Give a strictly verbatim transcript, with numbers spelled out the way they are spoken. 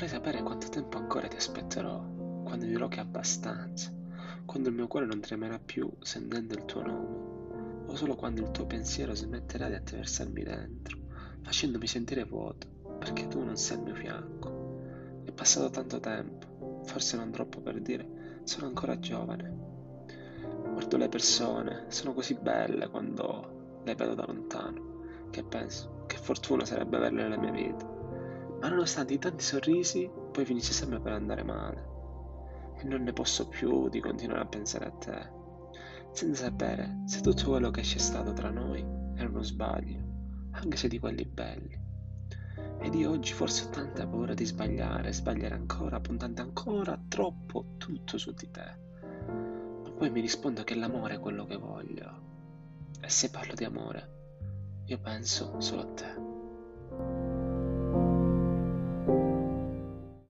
vorrei sapere quanto tempo ancora ti aspetterò, quando dirò che è abbastanza, quando il mio cuore non tremerà più sentendo il tuo nome, o solo quando il tuo pensiero smetterà di attraversarmi dentro, facendomi sentire vuoto, perché tu non sei al mio fianco. È passato tanto tempo, forse non troppo per dire, sono ancora giovane. Guardo le persone, sono così belle quando le vedo da lontano, che penso, che fortuna sarebbe averle nella mia vita. Ma nonostante i tanti sorrisi, poi finisce sempre per andare male. E non ne posso più di continuare a pensare a te, senza sapere se tutto quello che c'è stato tra noi era uno sbaglio, anche se di quelli belli. Ed io oggi forse ho tanta paura di sbagliare, sbagliare ancora, puntando ancora troppo tutto su di te. Ma poi mi rispondo che l'amore è quello che voglio. E se parlo di amore, io penso solo a te.